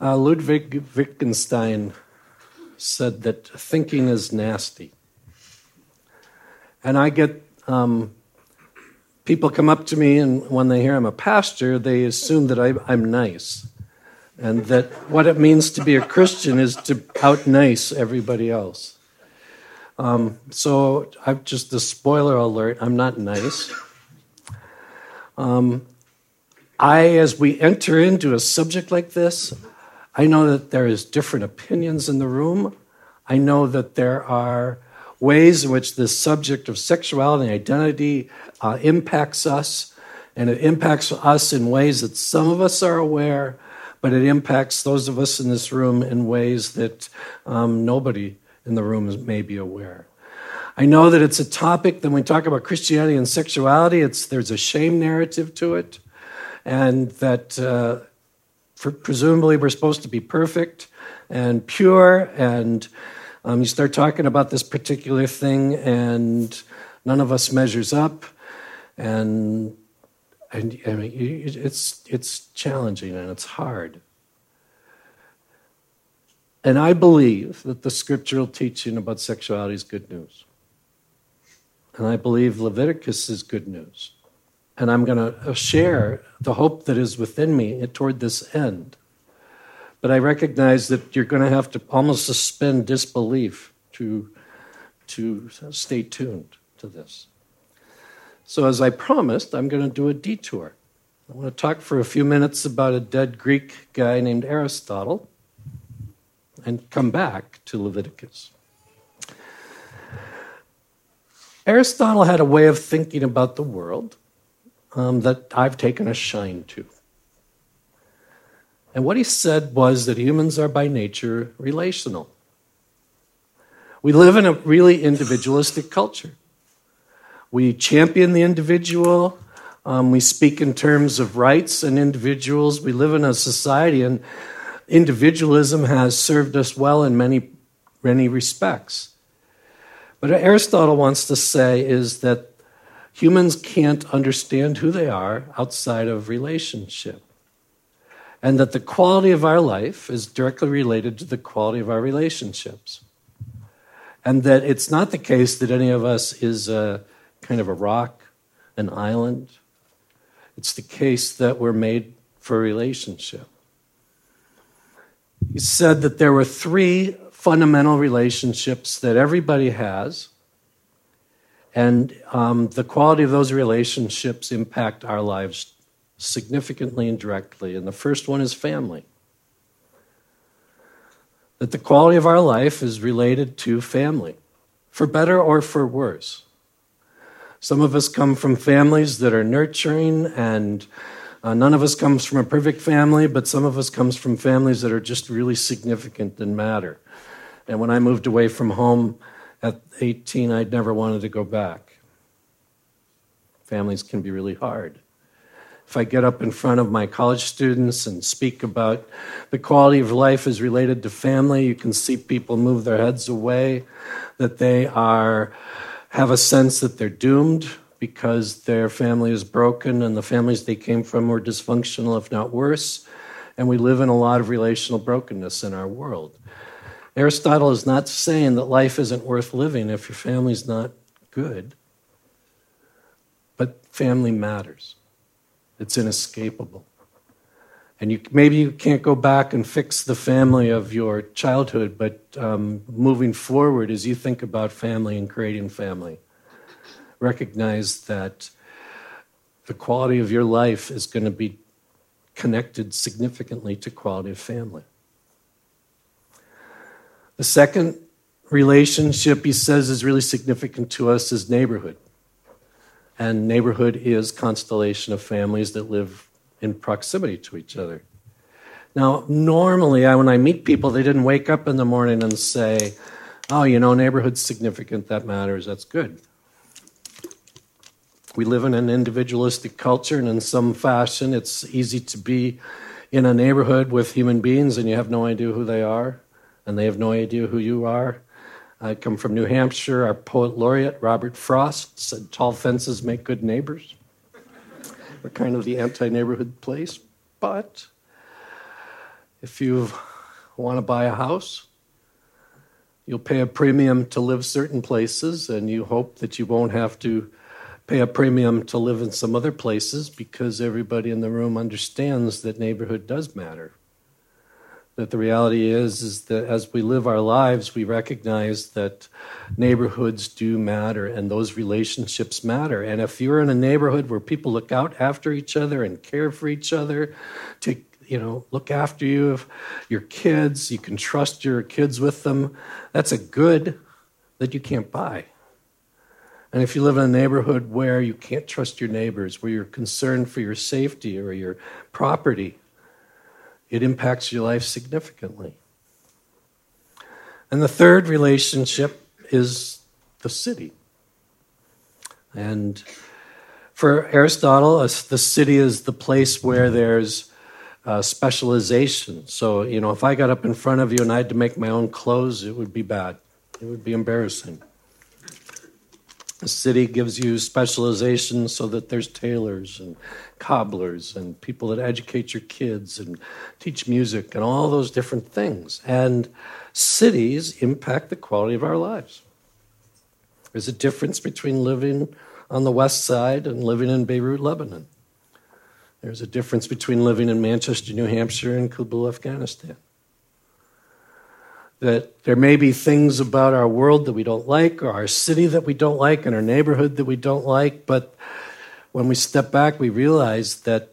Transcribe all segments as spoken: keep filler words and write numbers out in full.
Uh, Ludwig Wittgenstein said that thinking is nasty. And I get um, people come up to me, and when they hear I'm a pastor, they assume that I, I'm nice, and that what it means to be a Christian is to out-nice everybody else. Um, so I've just a spoiler alert, I'm not nice. Um, I, as we enter into a subject like this, I know that there is different opinions in the room. I know that there are ways in which this subject of sexuality and identity uh, impacts us, and it impacts us in ways that some of us are aware, but it impacts those of us in this room in ways that um, nobody in the room may be aware. I know that it's a topic that when we talk about Christianity and sexuality, it's there's a shame narrative to it, and that uh, for, presumably we're supposed to be perfect and pure, and um, you start talking about this particular thing, and none of us measures up, and and I mean it's it's challenging and it's hard. And I believe that the scriptural teaching about sexuality is good news. And I believe Leviticus is good news. And I'm going to share the hope that is within me toward this end. But I recognize that you're going to have to almost suspend disbelief to, to stay tuned to this. So as I promised, I'm going to do a detour. I want to talk for a few minutes about a dead Greek guy named Aristotle, and come back to Leviticus. Aristotle had a way of thinking about the world um, that I've taken a shine to. And what he said was that humans are by nature relational. We live in a really individualistic culture. We champion the individual. Um, we speak in terms of rights and individuals. We live in a society, and individualism has served us well in many, many respects. But what Aristotle wants to say is that humans can't understand who they are outside of relationship, and that the quality of our life is directly related to the quality of our relationships, and that it's not the case that any of us is a kind of a rock, an island. It's the case that we're made for relationship. He said that there were three fundamental relationships that everybody has, and um, the quality of those relationships impact our lives significantly and directly. And the first one is family. That the quality of our life is related to family, for better or for worse. Some of us come from families that are nurturing, and Uh, none of us comes from a perfect family, but some of us comes from families that are just really significant and matter. And when I moved away from home at eighteen, I'd never wanted to go back. Families can be really hard. If I get up in front of my college students and speak about the quality of life is related to family, you can see people move their heads away, that they are have a sense that they're doomed, because their family is broken and the families they came from were dysfunctional, if not worse. And we live in a lot of relational brokenness in our world. Aristotle is not saying that life isn't worth living if your family's not good, but family matters. It's inescapable. And you, maybe you can't go back and fix the family of your childhood, but um, moving forward as you think about family and creating family, recognize that the quality of your life is going to be connected significantly to quality of family. The second relationship, he says, is really significant to us is neighborhood. And neighborhood is constellation of families that live in proximity to each other. Now, normally, I, when I meet people, they didn't wake up in the morning and say, oh, you know, neighborhood's significant, that matters, that's good. We live in an individualistic culture, and in some fashion, it's easy to be in a neighborhood with human beings, and you have no idea who they are, and they have no idea who you are. I come from New Hampshire. Our poet laureate, Robert Frost, said tall fences make good neighbors. We're kind of the anti-neighborhood place, but If you want to buy a house, you'll pay a premium to live certain places, and you hope that you won't have to pay a premium to live in some other places, because everybody in the room understands that neighborhood does matter. That the reality is, is that as we live our lives, we recognize that neighborhoods do matter and those relationships matter. And if you're in a neighborhood where people look out after each other and care for each other, to, you know, look after you, if your kids, you can trust your kids with them, that's a good that you can't buy. And if you live in a neighborhood where you can't trust your neighbors, where you're concerned for your safety or your property, it impacts your life significantly. And the third relationship is the city. And for Aristotle, the city is the place where there's uh, specialization. So, you know, if I got up in front of you and I had to make my own clothes, it would be bad. It would be embarrassing. The city gives you specialization so that there's tailors and cobblers and people that educate your kids and teach music and all those different things. And cities impact the quality of our lives. There's a difference between living on the west side and living in Beirut, Lebanon. There's a difference between living in Manchester, New Hampshire, and Kabul, Afghanistan. That there may be things about our world that we don't like, or our city that we don't like, and our neighborhood that we don't like, but when we step back, we realize that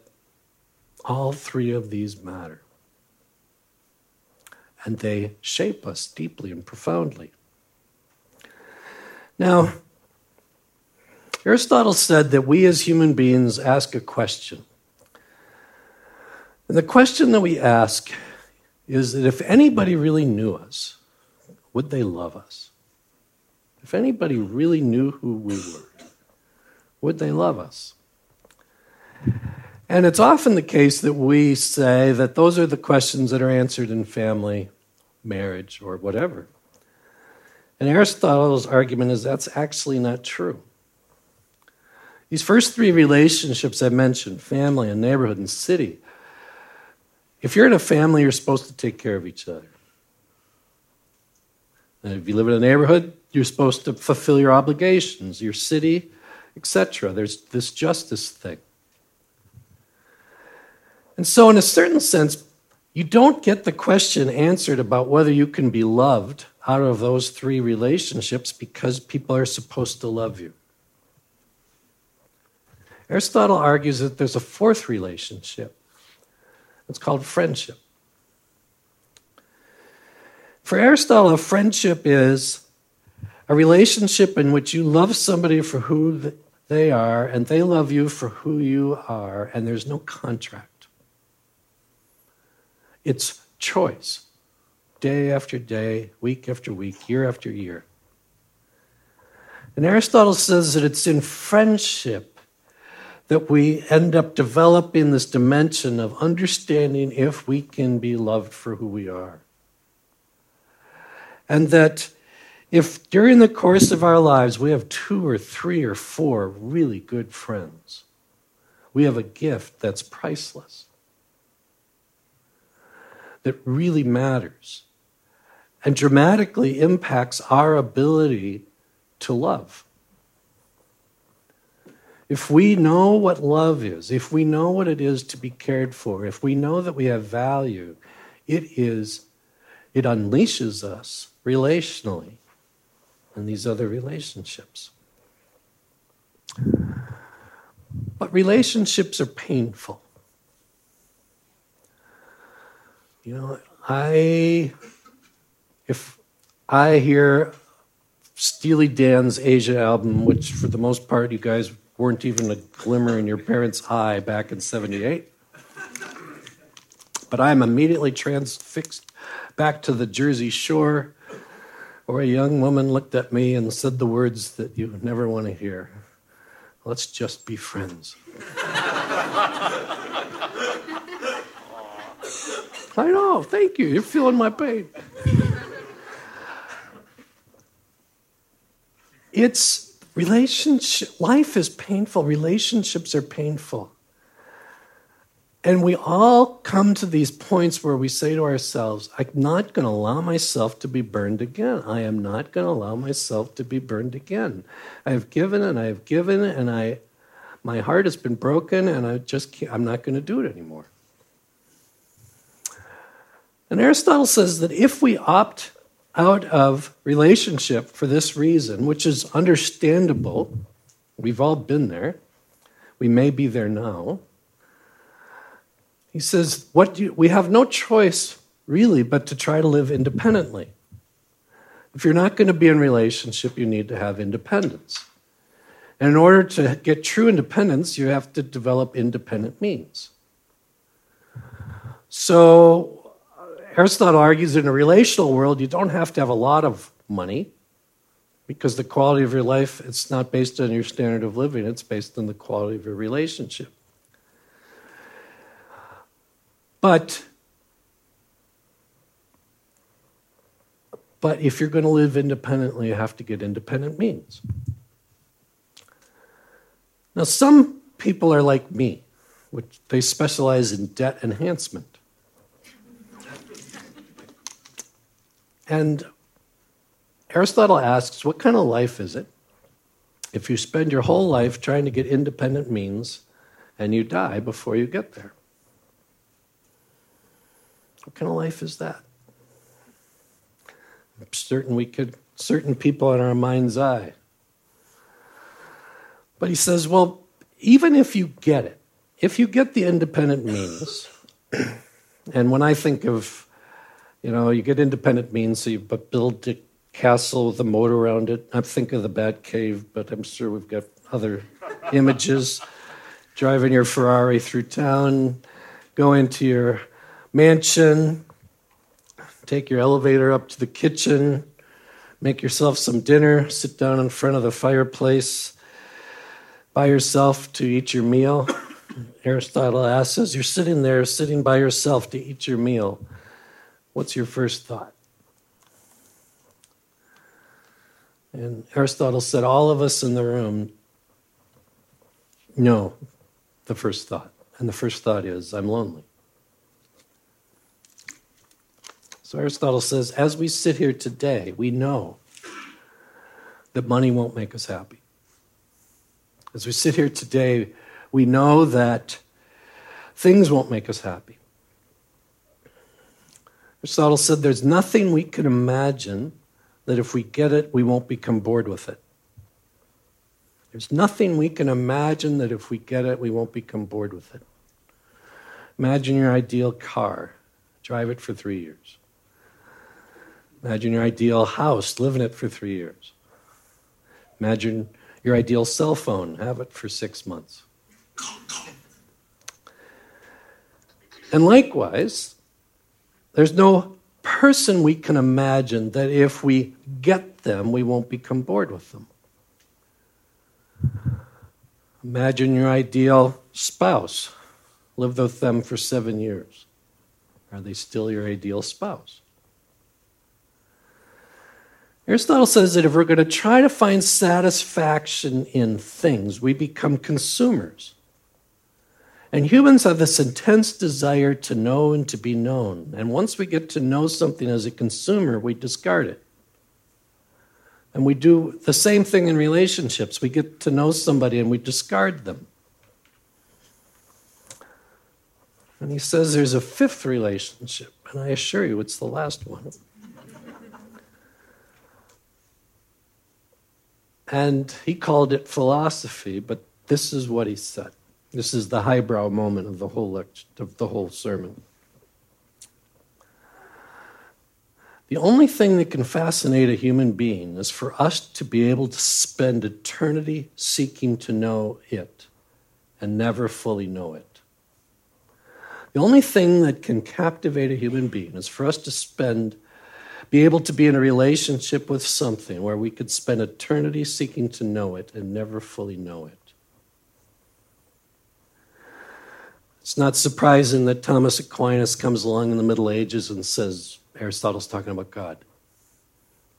all three of these matter. And they shape us deeply and profoundly. Now, Aristotle said that we as human beings ask a question. And the question that we ask is that if anybody really knew us, would they love us? If anybody really knew who we were, would they love us? And it's often the case that we say that those are the questions that are answered in family, marriage, or whatever. And Aristotle's argument is that's actually not true. These first three relationships I mentioned, family and neighborhood and city, if you're in a family, you're supposed to take care of each other. And if you live in a neighborhood, you're supposed to fulfill your obligations, your city, et cetera. There's this justice thing. And so in a certain sense, you don't get the question answered about whether you can be loved out of those three relationships because people are supposed to love you. Aristotle argues that there's a fourth relationship. It's called friendship. For Aristotle, friendship is a relationship in which you love somebody for who they are, and they love you for who you are, and there's no contract. It's choice, day after day, week after week, year after year. And Aristotle says that it's in friendship that we end up developing this dimension of understanding if we can be loved for who we are. And that if during the course of our lives we have two or three or four really good friends, we have a gift that's priceless, that really matters, and dramatically impacts our ability to love. If we know what love is, if we know what it is to be cared for, if we know that we have value, it is, it unleashes us relationally in these other relationships. But relationships are painful. You know, I, if I hear Steely Dan's Asia album, which for the most part you guys weren't even a glimmer in your parents' eye back in seventy-eight. But I'm immediately transfixed back to the Jersey Shore, where a young woman looked at me and said the words that you never want to hear. Let's just be friends. I know, thank you. You're feeling my pain. It's Relationship, life is painful. Relationships are painful. And we all come to these points where we say to ourselves, I'm not going to allow myself to be burned again. I am not going to allow myself to be burned again. I have given and I have given and I, my heart has been broken and I just can't, I'm not going to do it anymore. And Aristotle says that if we opt out of relationship for this reason, which is understandable, we've all been there, we may be there now, he says, what do you, we have no choice, really, but to try to live independently. If you're not going to be in relationship, you need to have independence. And in order to get true independence, you have to develop independent means. So Aristotle argues in a relational world, you don't have to have a lot of money because the quality of your life, it's not based on your standard of living, it's based on the quality of your relationship. But, but if you're going to live independently, you have to get independent means. Now, some people are like me, which they specialize in debt enhancement. And Aristotle asks, what kind of life is it if you spend your whole life trying to get independent means and you die before you get there? What kind of life is that? I'm certain we could, certain people in our mind's eye. But he says, well, even if you get it, if you get the independent means, and when I think of, you know, you get independent means, so you build a castle with a moat around it. I think of the Bat Cave, but I'm sure we've got other images. Driving your Ferrari through town, go into your mansion, take your elevator up to the kitchen, make yourself some dinner, sit down in front of the fireplace by yourself to eat your meal. Aristotle asks, as you're sitting there, sitting by yourself to eat your meal, what's your first thought? And Aristotle said, all of us in the room know the first thought. And the first thought is, I'm lonely. So Aristotle says, as we sit here today, we know that money won't make us happy. As we sit here today, we know that things won't make us happy. Aristotle said, there's nothing we can imagine that if we get it, we won't become bored with it. There's nothing we can imagine that if we get it, we won't become bored with it. Imagine your ideal car, drive it for three years. Imagine your ideal house, live in it for three years. Imagine your ideal cell phone, have it for six months. And likewise, there's no person we can imagine that if we get them, we won't become bored with them. Imagine your ideal spouse, live with them for seven years. Are they still your ideal spouse? Aristotle says that if we're going to try to find satisfaction in things, we become consumers. And humans have this intense desire to know and to be known. And once we get to know something as a consumer, we discard it. And we do the same thing in relationships. We get to know somebody and we discard them. And he says there's a fifth relationship, and I assure you it's the last one. And he called it philosophy, but this is what he said. This is the highbrow moment of the whole lecture, of the whole sermon. The only thing that can fascinate a human being is for us to be able to spend eternity seeking to know it and never fully know it. The only thing that can captivate a human being is for us to spend be able to be in a relationship with something where we could spend eternity seeking to know it and never fully know it. It's not surprising that Thomas Aquinas comes along in the Middle Ages and says, Aristotle's talking about God.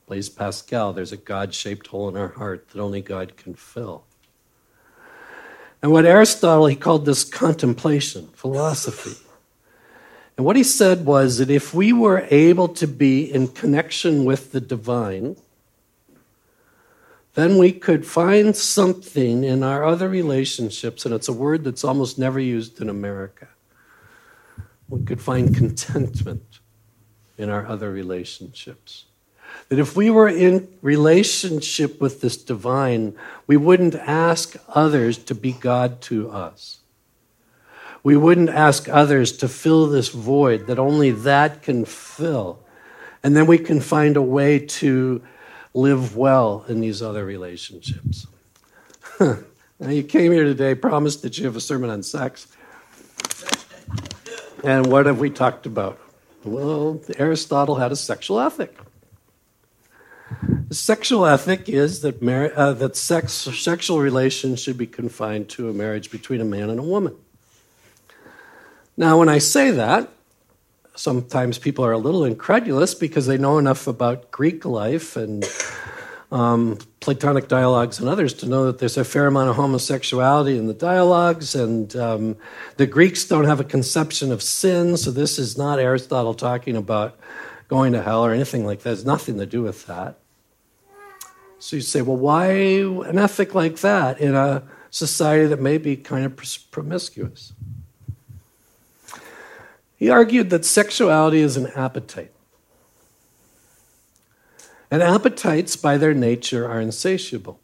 Blaise Pascal, there's a God-shaped hole in our heart that only God can fill. And what Aristotle, he called this contemplation, philosophy. And what he said was that if we were able to be in connection with the divine, then we could find something in our other relationships, and it's a word that's almost never used in America. We could find contentment in our other relationships. That if we were in relationship with this divine, we wouldn't ask others to be God to us. We wouldn't ask others to fill this void that only that can fill. And then we can find a way to live well in these other relationships. Now, you came here today, promised that you have a sermon on sex. And what have we talked about? Well, Aristotle had a sexual ethic. The sexual ethic is that mar- uh, that sex, sexual relations should be confined to a marriage between a man and a woman. Now, when I say that, sometimes people are a little incredulous because they know enough about Greek life and um, Platonic dialogues and others to know that there's a fair amount of homosexuality in the dialogues, and um, the Greeks don't have a conception of sin, so this is not Aristotle talking about going to hell or anything like that. There's nothing to do with that. So you say, well, why an ethic like that in a society that may be kind of promiscuous? He argued that sexuality is an appetite. And appetites, by their nature, are insatiable.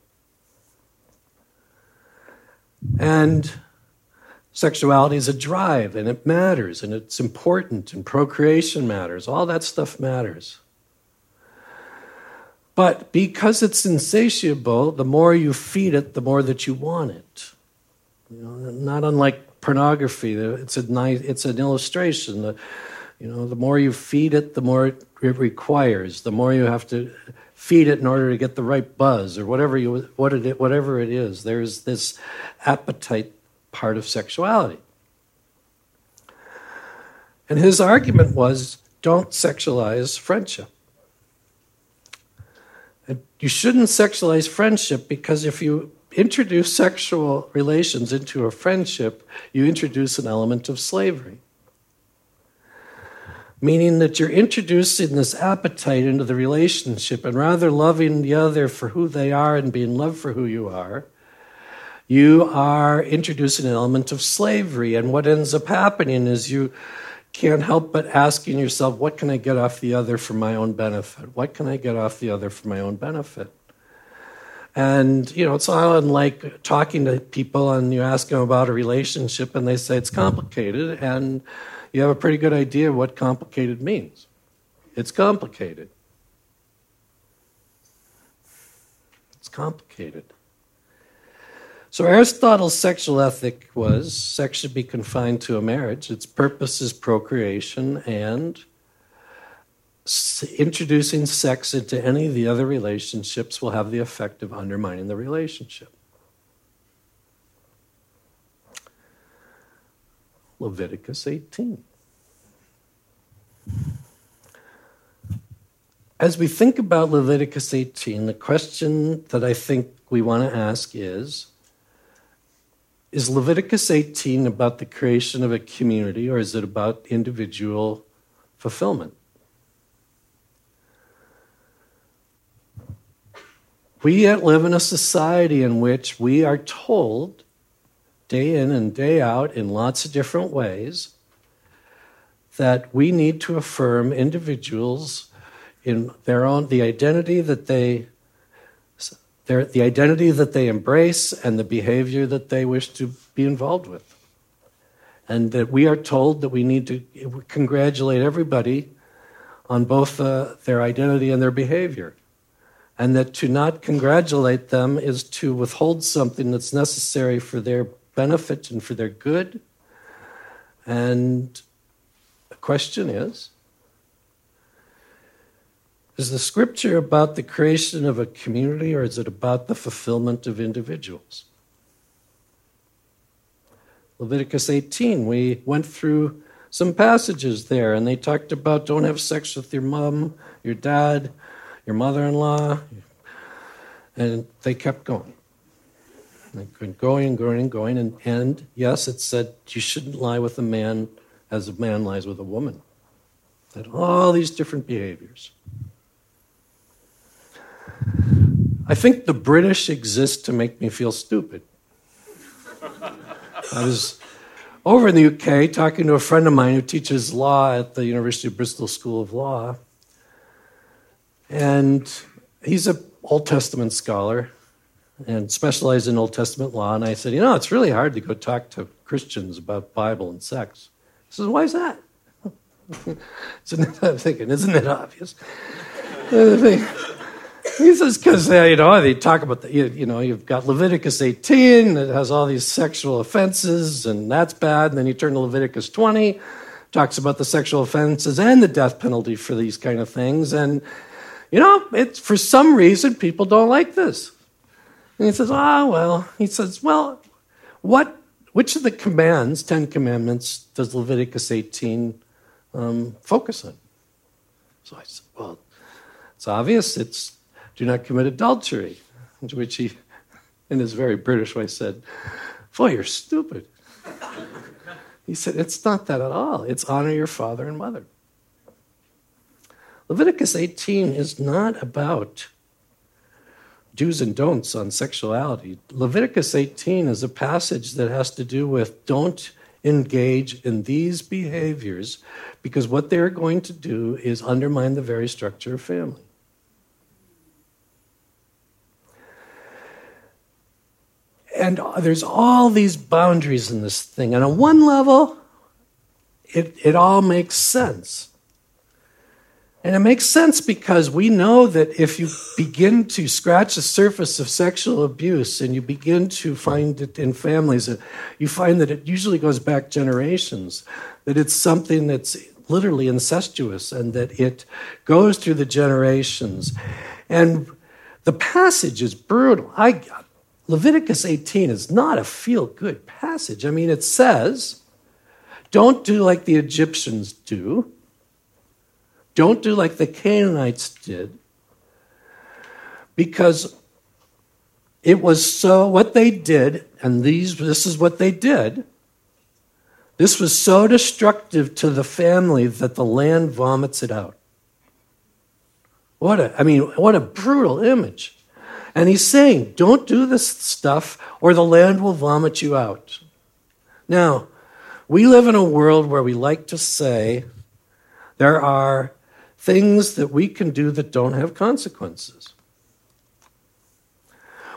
And sexuality is a drive, and it matters, and it's important, and procreation matters. All that stuff matters. But because it's insatiable, the more you feed it, the more that you want it. You know, not unlike pornography. It's a nice, it's an illustration. The, you know, the more you feed it, the more it requires. The more you have to feed it in order to get the right buzz or whatever you what it whatever it is. There's this appetite part of sexuality. And his argument was, don't sexualize friendship. And you shouldn't sexualize friendship because if you introduce sexual relations into a friendship, you introduce an element of slavery. Meaning that you're introducing this appetite into the relationship, and rather loving the other for who they are and being loved for who you are, you are introducing an element of slavery. And what ends up happening is you can't help but asking yourself, what can I get off the other for my own benefit? What can I get off the other for my own benefit? And, you know, it's all unlike talking to people and you ask them about a relationship and they say it's complicated, and you have a pretty good idea of what complicated means. It's complicated. It's complicated. So Aristotle's sexual ethic was sex should be confined to a marriage. Its purpose is procreation and introducing sex into any of the other relationships will have the effect of undermining the relationship. Leviticus eighteen. As we think about Leviticus eighteen, the question that I think we want to ask is, is Leviticus eighteen about the creation of a community, or is it about individual fulfillment? We yet live in a society in which we are told day in and day out in lots of different ways that we need to affirm individuals in their own, the identity that they Their, the identity that they embrace and the behavior that they wish to be involved with. And that we are told that we need to congratulate everybody on both uh, their identity and their behavior. And that to not congratulate them is to withhold something that's necessary for their benefit and for their good. And the question is, is the scripture about the creation of a community, or is it about the fulfillment of individuals? Leviticus eighteen, we went through some passages there, and they talked about don't have sex with your mom, your dad, your mother-in-law, and they kept going. And going and going and going. And, and yes, it said you shouldn't lie with a man as a man lies with a woman. That all these different behaviors. I think the British exist to make me feel stupid. I was over in the U K talking to a friend of mine who teaches law at the University of Bristol School of Law. And he's an Old Testament scholar and specialized in Old Testament law. And I said, you know, it's really hard to go talk to Christians about Bible and sex. He says, why is that? So I'm thinking, isn't it obvious? He says, because, you know, they talk about, the, you know, you've got Leviticus eighteen, it has all these sexual offenses, and that's bad. And then you turn to Leviticus twenty, talks about the sexual offenses and the death penalty for these kind of things. And, you know, it's for some reason, people don't like this. And he says, ah, oh, well, he says, well, what? Which of the commands, Ten Commandments, does Leviticus eighteen um, focus on? So I said, well, it's obvious, it's do not commit adultery, to which he, in his very British way, said, boy, you're stupid. He said, it's not that at all. It's honor your father and mother. Leviticus eighteen is not about do's and don'ts on sexuality. Leviticus eighteen is a passage that has to do with don't engage in these behaviors because what they're going to do is undermine the very structure of family. And there's all these boundaries in this thing. And on one level, it, it all makes sense. And it makes sense because we know that if you begin to scratch the surface of sexual abuse and you begin to find it in families, you find that it usually goes back generations, that it's something that's literally incestuous and that it goes through the generations. And the passage is brutal. I Leviticus eighteen is not a feel-good passage. I mean, it says, don't do like the Egyptians do. Don't do like the Canaanites did. Because it was so, what they did, and these this is what they did, this was so destructive to the family that the land vomits it out. What a, I mean, what a brutal image. And he's saying, don't do this stuff or the land will vomit you out. Now, we live in a world where we like to say there are things that we can do that don't have consequences.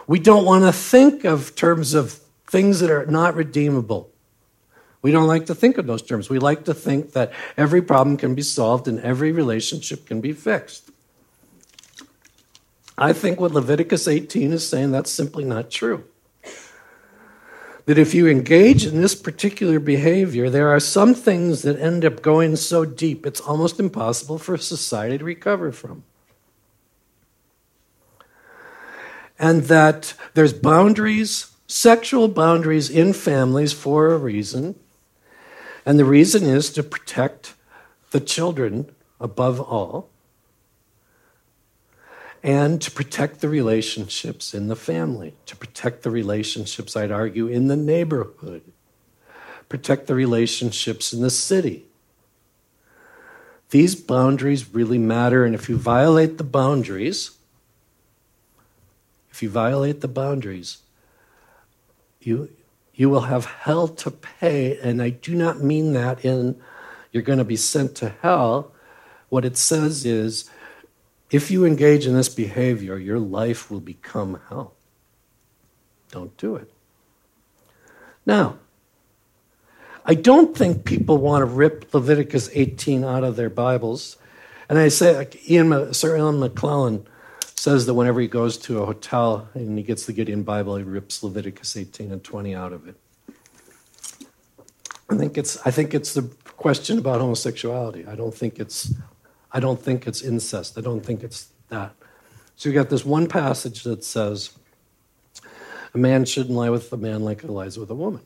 We don't want to think of terms of things that are not redeemable. We don't like to think of those terms. We like to think that every problem can be solved and every relationship can be fixed. I think what Leviticus eighteen is saying, that's simply not true. That if you engage in this particular behavior, there are some things that end up going so deep, it's almost impossible for society to recover from. And that there's boundaries, sexual boundaries in families for a reason. And the reason is to protect the children above all, and to protect the relationships in the family, to protect the relationships, I'd argue, in the neighborhood, protect the relationships in the city. These boundaries really matter, and if you violate the boundaries, if you violate the boundaries, you, you will have hell to pay, and I do not mean that in you're going to be sent to hell. What it says is, if you engage in this behavior, your life will become hell. Don't do it. Now, I don't think people want to rip Leviticus eighteen out of their Bibles. And I say, like Ian, Sir Ian McKellen says that whenever he goes to a hotel and he gets the Gideon Bible, he rips Leviticus eighteen and twenty out of it. I think it's, I think it's the question about homosexuality. I don't think it's... I don't think it's incest. I don't think it's that. So you got this one passage that says, a man shouldn't lie with a man like he lies with a woman.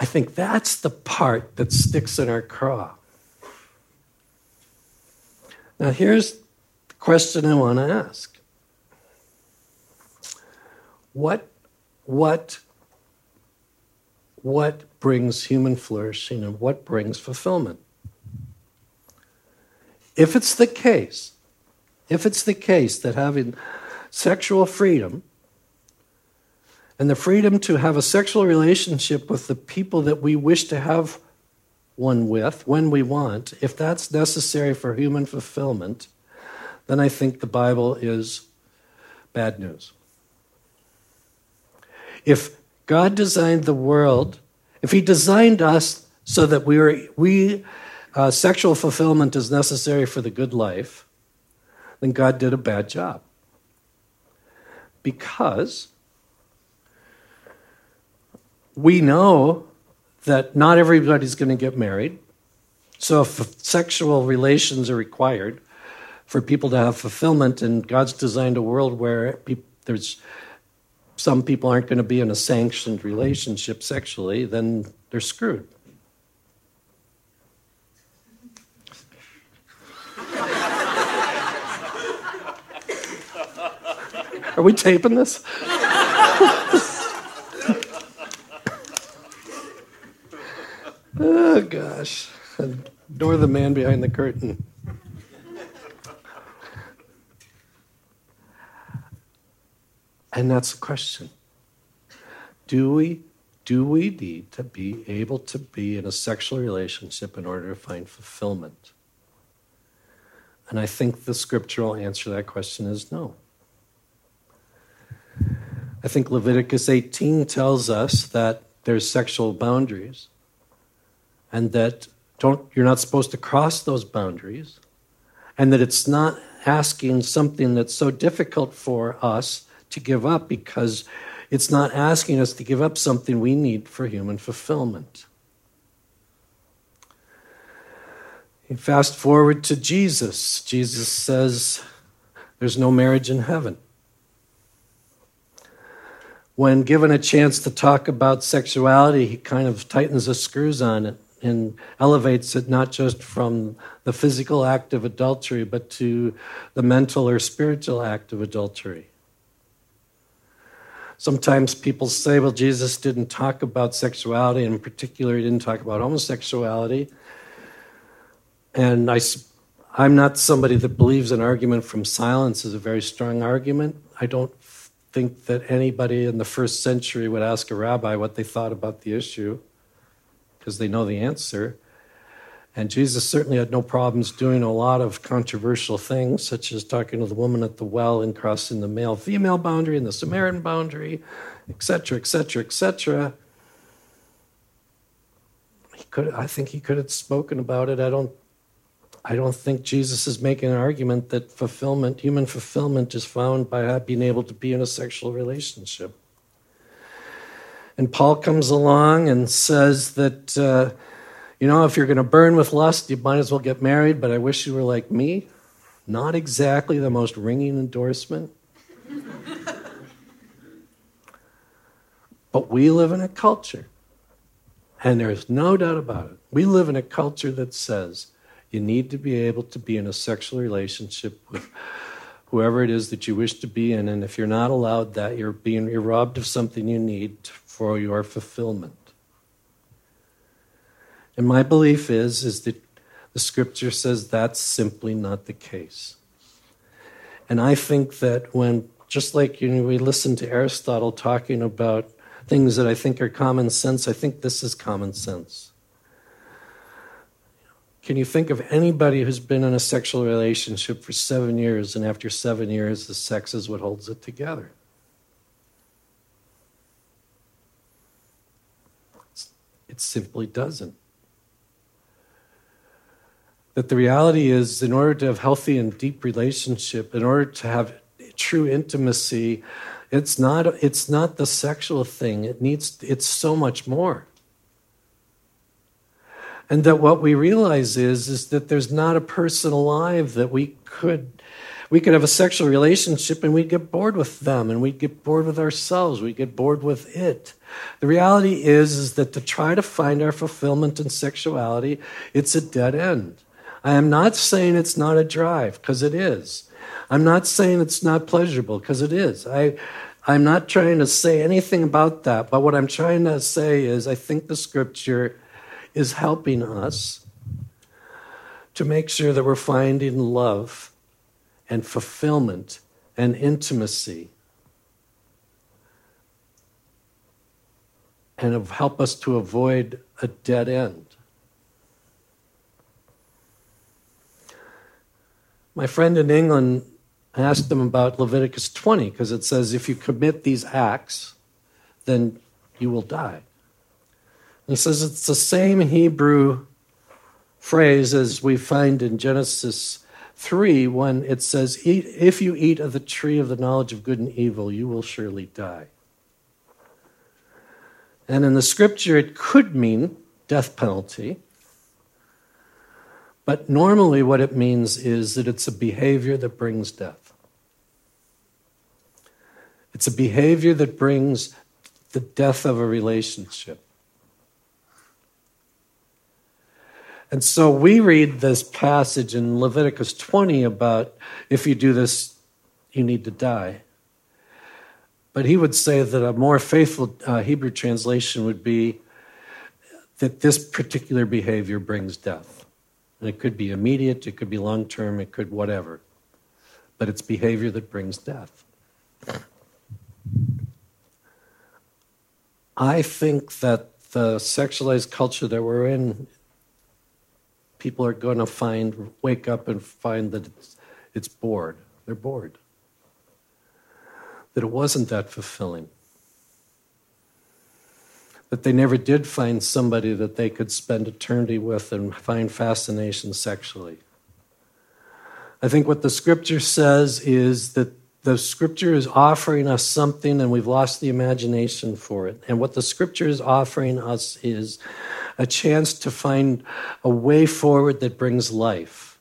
I think that's the part that sticks in our craw. Now here's the question I want to ask. what what what brings human flourishing and what brings fulfillment? If it's the case, if it's the case that having sexual freedom and the freedom to have a sexual relationship with the people that we wish to have one with when we want, if that's necessary for human fulfillment, then I think the Bible is bad news. If God designed the world, if he designed us so that we were, we uh, sexual fulfillment is necessary for the good life, then God did a bad job. Because we know that not everybody's going to get married. So if sexual relations are required for people to have fulfillment, and God's designed a world where there's some people aren't going to be in a sanctioned relationship sexually, then they're screwed. Are we taping this? Oh, gosh. Nor the man behind the curtain. And that's the question. Do we, do we need to be able to be in a sexual relationship in order to find fulfillment? And I think the scriptural answer to that question is no. I think Leviticus eighteen tells us that there's sexual boundaries, and that don't you're not supposed to cross those boundaries, and that it's not asking something that's so difficult for us to give up, because it's not asking us to give up something we need for human fulfillment. You fast forward to Jesus. Jesus says there's no marriage in heaven. When given a chance to talk about sexuality, he kind of tightens the screws on it and elevates it not just from the physical act of adultery, but to the mental or spiritual act of adultery. Sometimes people say, well, Jesus didn't talk about sexuality, and in particular, he didn't talk about homosexuality. And I, I'm not somebody that believes an argument from silence is a very strong argument. I don't think that anybody in the first century would ask a rabbi what they thought about the issue, because they know the answer. And Jesus certainly had no problems doing a lot of controversial things, such as talking to the woman at the well and crossing the male-female boundary and the Samaritan boundary, et cetera, et cetera, et cetera. He could, I think he could have spoken about it. I don't, I don't think Jesus is making an argument that fulfillment, human fulfillment is found by being able to be in a sexual relationship. And Paul comes along and says that, uh, you know, if you're going to burn with lust, you might as well get married, but I wish you were like me. Not exactly the most ringing endorsement. But we live in a culture, and there's no doubt about it. We live in a culture that says you need to be able to be in a sexual relationship with whoever it is that you wish to be in, and if you're not allowed that, you're being you're robbed of something you need for your fulfillment. And my belief is, is that the scripture says that's simply not the case. And I think that when, just like you know, we listen to Aristotle talking about things that I think are common sense, I think this is common sense. Can you think of anybody who's been in a sexual relationship for seven years, and after seven years, the sex is what holds it together? It simply doesn't. That the reality is, in order to have healthy and deep relationship, in order to have true intimacy, it's not, it's not the sexual thing. It needs, it's so much more. And that what we realize is, is that there's not a person alive that we could, we could have a sexual relationship and we'd get bored with them, and we'd get bored with ourselves, we'd get bored with it. The reality is, is that to try to find our fulfillment in sexuality, it's a dead end. I am not saying it's not a drive, because it is. I'm not saying it's not pleasurable, because it is. I, I'm not trying to say anything about that, but what I'm trying to say is I think the scripture is helping us to make sure that we're finding love and fulfillment and intimacy, and it'll help us to avoid a dead end. My friend in England asked them about Leviticus twenty, because it says, if you commit these acts, then you will die. And he says it's the same Hebrew phrase as we find in Genesis three, when it says, eat, if you eat of the tree of the knowledge of good and evil, you will surely die. And in the scripture, it could mean death penalty. But normally what it means is that it's a behavior that brings death. It's a behavior that brings the death of a relationship. And so we read this passage in Leviticus twenty about if you do this, you need to die. But he would say that a more faithful uh, Hebrew translation would be that this particular behavior brings death. And it could be immediate, it could be long-term, it could whatever. But it's behavior that brings death. I think that the sexualized culture that we're in, people are going to find, wake up and find that it's, it's bored. They're bored. That it wasn't that fulfilling. That they never did find somebody that they could spend eternity with and find fascination sexually. I think what the scripture says is that the scripture is offering us something and we've lost the imagination for it. And what the scripture is offering us is a chance to find a way forward that brings life.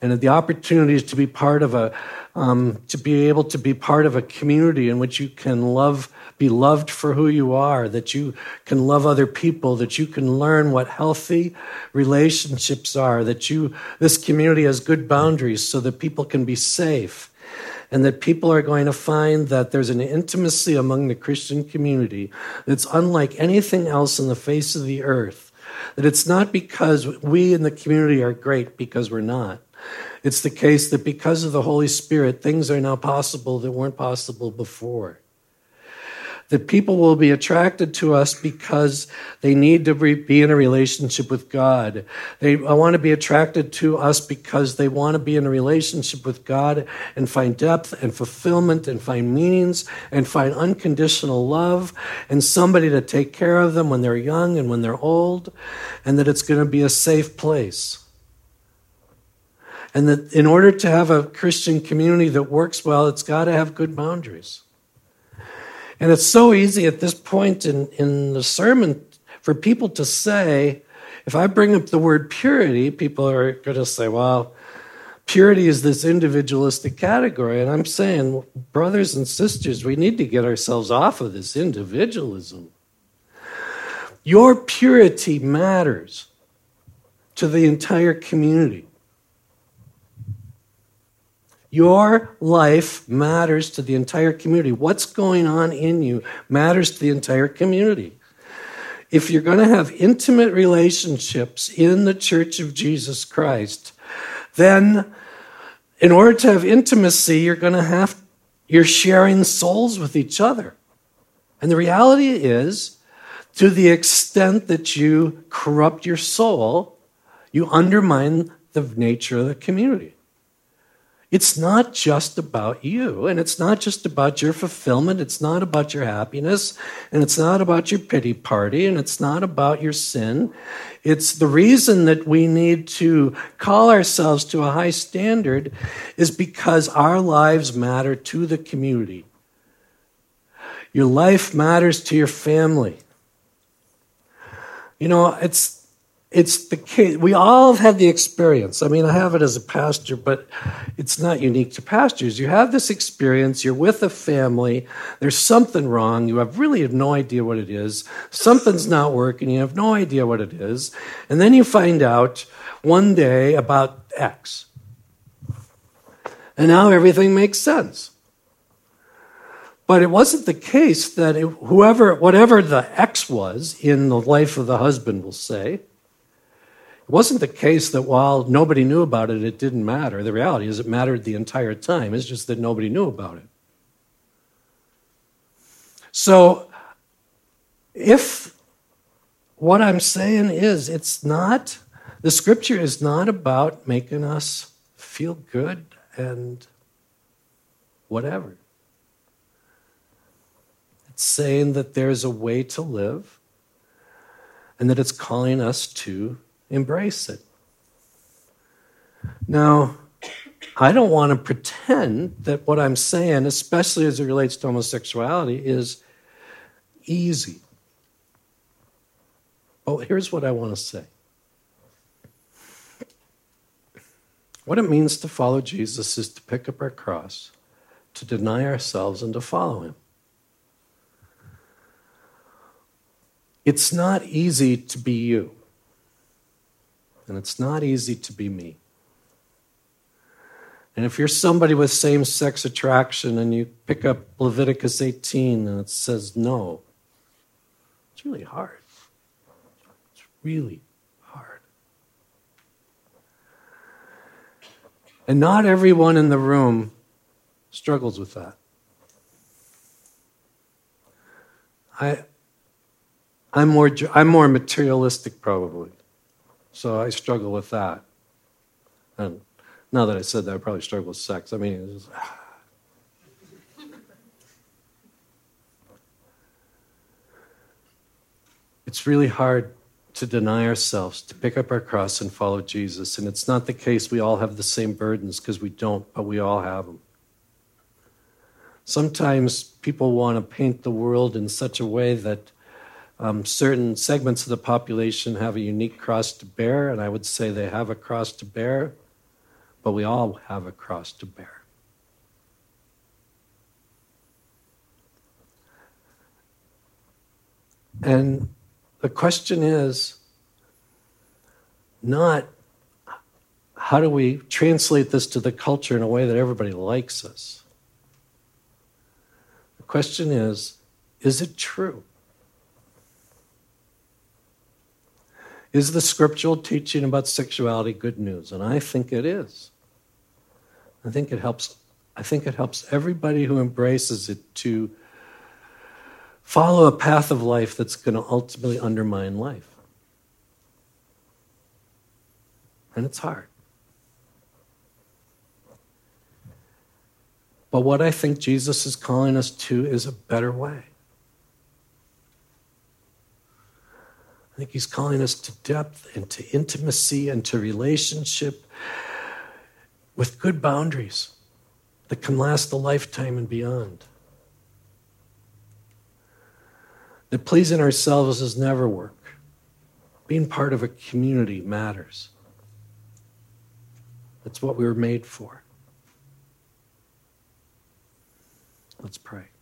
And the opportunity is to be part of a, um, to be able to be part of a community in which you can love, be loved for who you are, that you can love other people, that you can learn what healthy relationships are, that you, this community has good boundaries so that people can be safe, and that people are going to find that there's an intimacy among the Christian community that's unlike anything else on the face of the earth, that it's not because we in the community are great, because we're not. It's the case that because of the Holy Spirit, things are now possible that weren't possible before. That people will be attracted to us because they need to be in a relationship with God. They want to be attracted to us because they want to be in a relationship with God and find depth and fulfillment and find meanings and find unconditional love and somebody to take care of them when they're young and when they're old, and that it's going to be a safe place. And that in order to have a Christian community that works well, it's got to have good boundaries. And it's so easy at this point in, in the sermon for people to say, if I bring up the word purity, people are going to say, well, purity is this individualistic category. And I'm saying, brothers and sisters, we need to get ourselves off of this individualism. Your purity matters to the entire community. Your life matters to the entire community. What's going on in you matters to the entire community. If you're going to have intimate relationships in the Church of Jesus Christ, then in order to have intimacy, you're going to have, you're sharing souls with each other. And the reality is, to the extent that you corrupt your soul, you undermine the nature of the community. It's not just about you, and it's not just about your fulfillment, it's not about your happiness, and it's not about your pity party, and it's not about your sin. It's the reason that we need to call ourselves to a high standard is because our lives matter to the community. Your life matters to your family. You know, it's It's the case. We all have had the experience. I mean, I have it as a pastor, but it's not unique to pastors. You have this experience. You're with a family. There's something wrong. You have really have no idea what it is. Something's not working. You have no idea what it is. And then you find out one day about X. And now everything makes sense. But it wasn't the case that it, whoever, whatever the X was in the life of the husband, we'll say, it wasn't the case that while nobody knew about it, it didn't matter. The reality is it mattered the entire time. It's just that nobody knew about it. So if what I'm saying is it's not, the scripture is not about making us feel good and whatever. It's saying that there's a way to live and that it's calling us to embrace it. Now, I don't want to pretend that what I'm saying, especially as it relates to homosexuality, is easy. Oh, here's what I want to say. What it means to follow Jesus is to pick up our cross, to deny ourselves, and to follow him. It's not easy to be you. And it's not easy to be me. And if you're somebody with same-sex attraction and you pick up Leviticus eighteen and it says no, it's really hard. It's really hard. And not everyone in the room struggles with that. I, I'm more, I'm more materialistic probably. So I struggle with that. And now that I said that, I probably struggle with sex. I mean, it's just, ah. It's really hard to deny ourselves, to pick up our cross and follow Jesus. And it's not the case we all have the same burdens, because we don't, but we all have them. Sometimes people want to paint the world in such a way that Um, certain segments of the population have a unique cross to bear, and I would say they have a cross to bear, but we all have a cross to bear. And the question is not how do we translate this to the culture in a way that everybody likes us. The question is, is it true? Is the scriptural teaching about sexuality good news? And I think it is. I think it helps, I think it helps everybody who embraces it to follow a path of life that's going to ultimately undermine life. And it's hard. But what I think Jesus is calling us to is a better way. I think he's calling us to depth and to intimacy and to relationship with good boundaries that can last a lifetime and beyond. That pleasing ourselves is never work. Being part of a community matters. That's what we were made for. Let's pray.